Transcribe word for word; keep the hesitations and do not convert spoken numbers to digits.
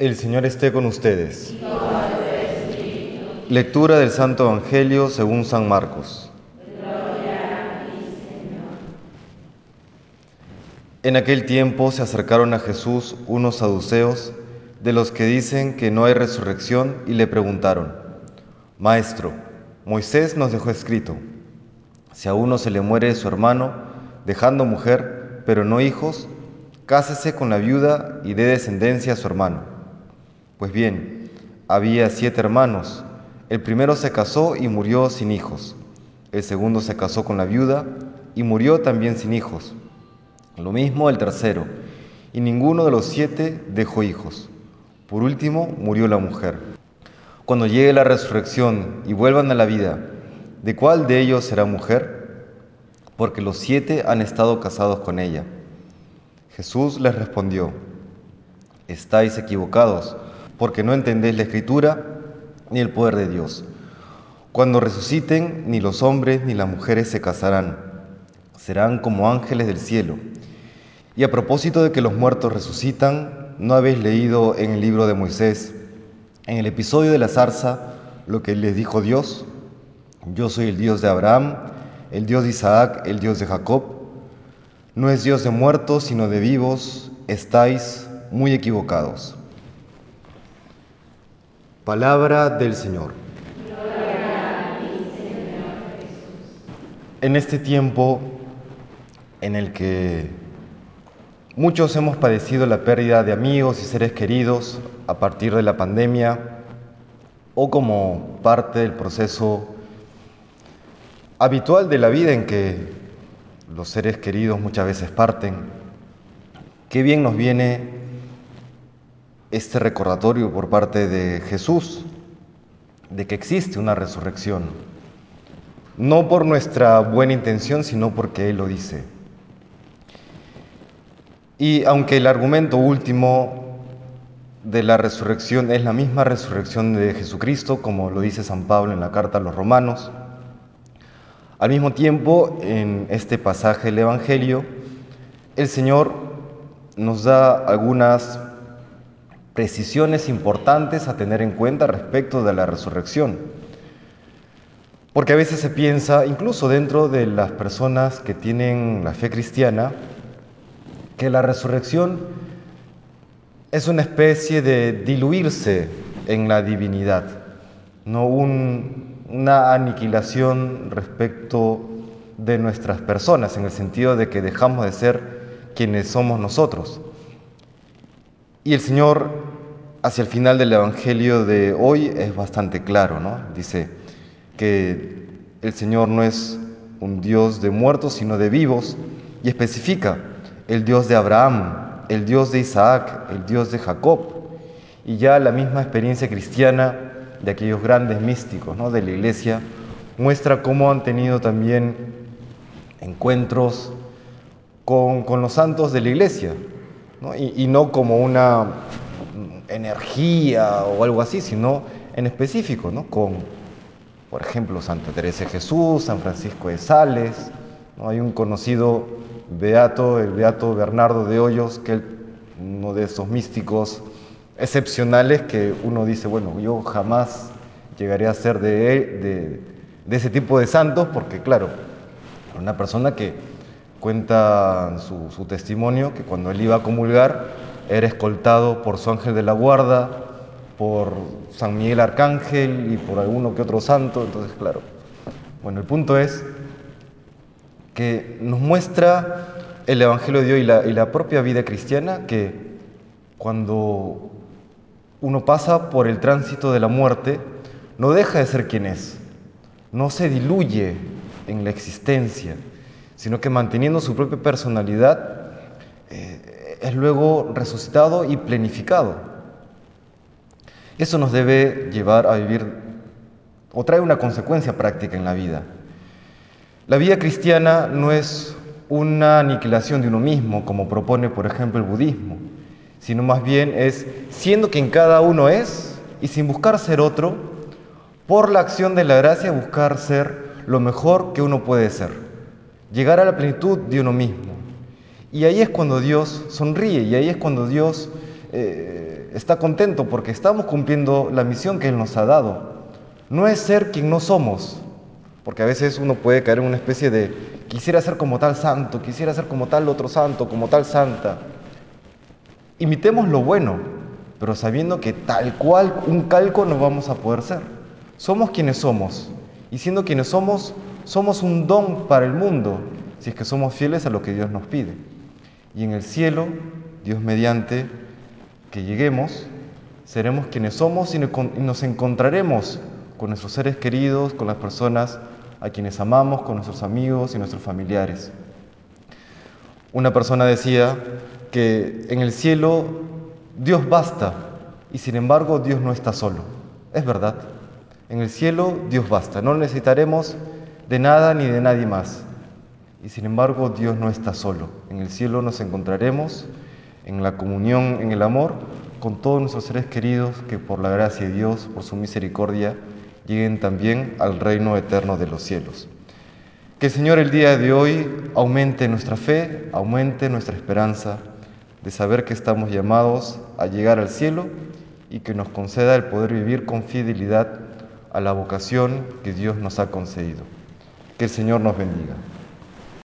El Señor esté con ustedes. Y con tu espíritu. Lectura del Santo Evangelio según San Marcos. Gloria a ti, Señor. En aquel tiempo se acercaron a Jesús unos saduceos, de los que dicen que no hay resurrección, y le preguntaron: Maestro, Moisés nos dejó escrito, si a uno se le muere su hermano, dejando mujer, pero no hijos, cásese con la viuda y dé descendencia a su hermano. Pues bien, había siete hermanos. El primero se casó y murió sin hijos. El segundo se casó con la viuda y murió también sin hijos. Lo mismo el tercero, y ninguno de los siete dejó hijos. Por último, murió la mujer. Cuando llegue la resurrección y vuelvan a la vida, ¿de cuál de ellos será mujer? Porque los siete han estado casados con ella. Jesús les respondió: Estáis equivocados, porque no entendéis la Escritura ni el poder de Dios. Cuando resuciten, ni los hombres ni las mujeres se casarán. Serán como ángeles del cielo. Y a propósito de que los muertos resucitan, ¿no habéis leído en el libro de Moisés, en el episodio de la zarza, lo que les dijo Dios? Yo soy el Dios de Abraham, el Dios de Isaac, el Dios de Jacob. No es Dios de muertos, sino de vivos. Estáis muy equivocados. Palabra del Señor. Gloria a ti, Señor Jesús. En este tiempo en el que muchos hemos padecido la pérdida de amigos y seres queridos a partir de la pandemia o como parte del proceso habitual de la vida en que los seres queridos muchas veces parten, qué bien nos viene este recordatorio por parte de Jesús de que existe una resurrección, no por nuestra buena intención, sino porque Él lo dice. Y aunque el argumento último de la resurrección es la misma resurrección de Jesucristo, como lo dice San Pablo en la carta a los Romanos, al mismo tiempo, en este pasaje del Evangelio, el Señor nos da algunas precisiones importantes a tener en cuenta respecto de la resurrección. Porque a veces se piensa, incluso dentro de las personas que tienen la fe cristiana, que la resurrección es una especie de diluirse en la divinidad, no un, una aniquilación respecto de nuestras personas, en el sentido de que dejamos de ser quienes somos nosotros. Y el Señor, hacia el final del Evangelio de hoy, es bastante claro, ¿no? Dice que el Señor no es un Dios de muertos, sino de vivos, y especifica el Dios de Abraham, el Dios de Isaac, el Dios de Jacob, y ya la misma experiencia cristiana de aquellos grandes místicos, ¿no?, de la Iglesia, muestra cómo han tenido también encuentros con, con los santos de la Iglesia, ¿no? Y, y no como una energía o algo así, sino en específico, ¿no?, con, por ejemplo, Santa Teresa de Jesús, San Francisco de Sales, ¿no? Hay un conocido beato, el beato Bernardo de Hoyos, que es uno de esos místicos excepcionales que uno dice, bueno, yo jamás llegaré a ser de, de, de ese tipo de santos, porque claro, una persona que cuenta su, su testimonio, que cuando él iba a comulgar era escoltado por su ángel de la guarda, por San Miguel Arcángel y por alguno que otro santo. Entonces, claro, bueno, el punto es que nos muestra el Evangelio de Dios y la, y la propia vida cristiana que cuando uno pasa por el tránsito de la muerte, no deja de ser quien es, no se diluye en la existencia, sino que manteniendo su propia personalidad eh, es luego resucitado y plenificado. Eso nos debe llevar a vivir, o trae una consecuencia práctica en la vida. La vida cristiana no es una aniquilación de uno mismo, como propone, por ejemplo, el budismo, sino más bien es siendo quien cada uno es y sin buscar ser otro, por la acción de la gracia buscar ser lo mejor que uno puede ser. Llegar a la plenitud de uno mismo. Y ahí es cuando Dios sonríe, y ahí es cuando Dios eh, está contento porque estamos cumpliendo la misión que Él nos ha dado. No es ser quien no somos, porque a veces uno puede caer en una especie de quisiera ser como tal santo, quisiera ser como tal otro santo, como tal santa. Imitemos lo bueno, pero sabiendo que tal cual un calco no vamos a poder ser. Somos quienes somos, y siendo quienes somos, somos un don para el mundo, si es que somos fieles a lo que Dios nos pide. Y en el cielo, Dios mediante que lleguemos, seremos quienes somos y nos encontraremos con nuestros seres queridos, con las personas a quienes amamos, con nuestros amigos y nuestros familiares. Una persona decía que en el cielo Dios basta y sin embargo Dios no está solo. Es verdad, en el cielo Dios basta, no necesitaremos de nada ni de nadie más. Y sin embargo Dios no está solo. En el cielo nos encontraremos en la comunión, en el amor, con todos nuestros seres queridos que por la gracia de Dios, por su misericordia, lleguen también al reino eterno de los cielos. Que el Señor el día de hoy aumente nuestra fe, aumente nuestra esperanza de saber que estamos llamados a llegar al cielo y que nos conceda el poder vivir con fidelidad a la vocación que Dios nos ha concedido. Que el Señor nos bendiga.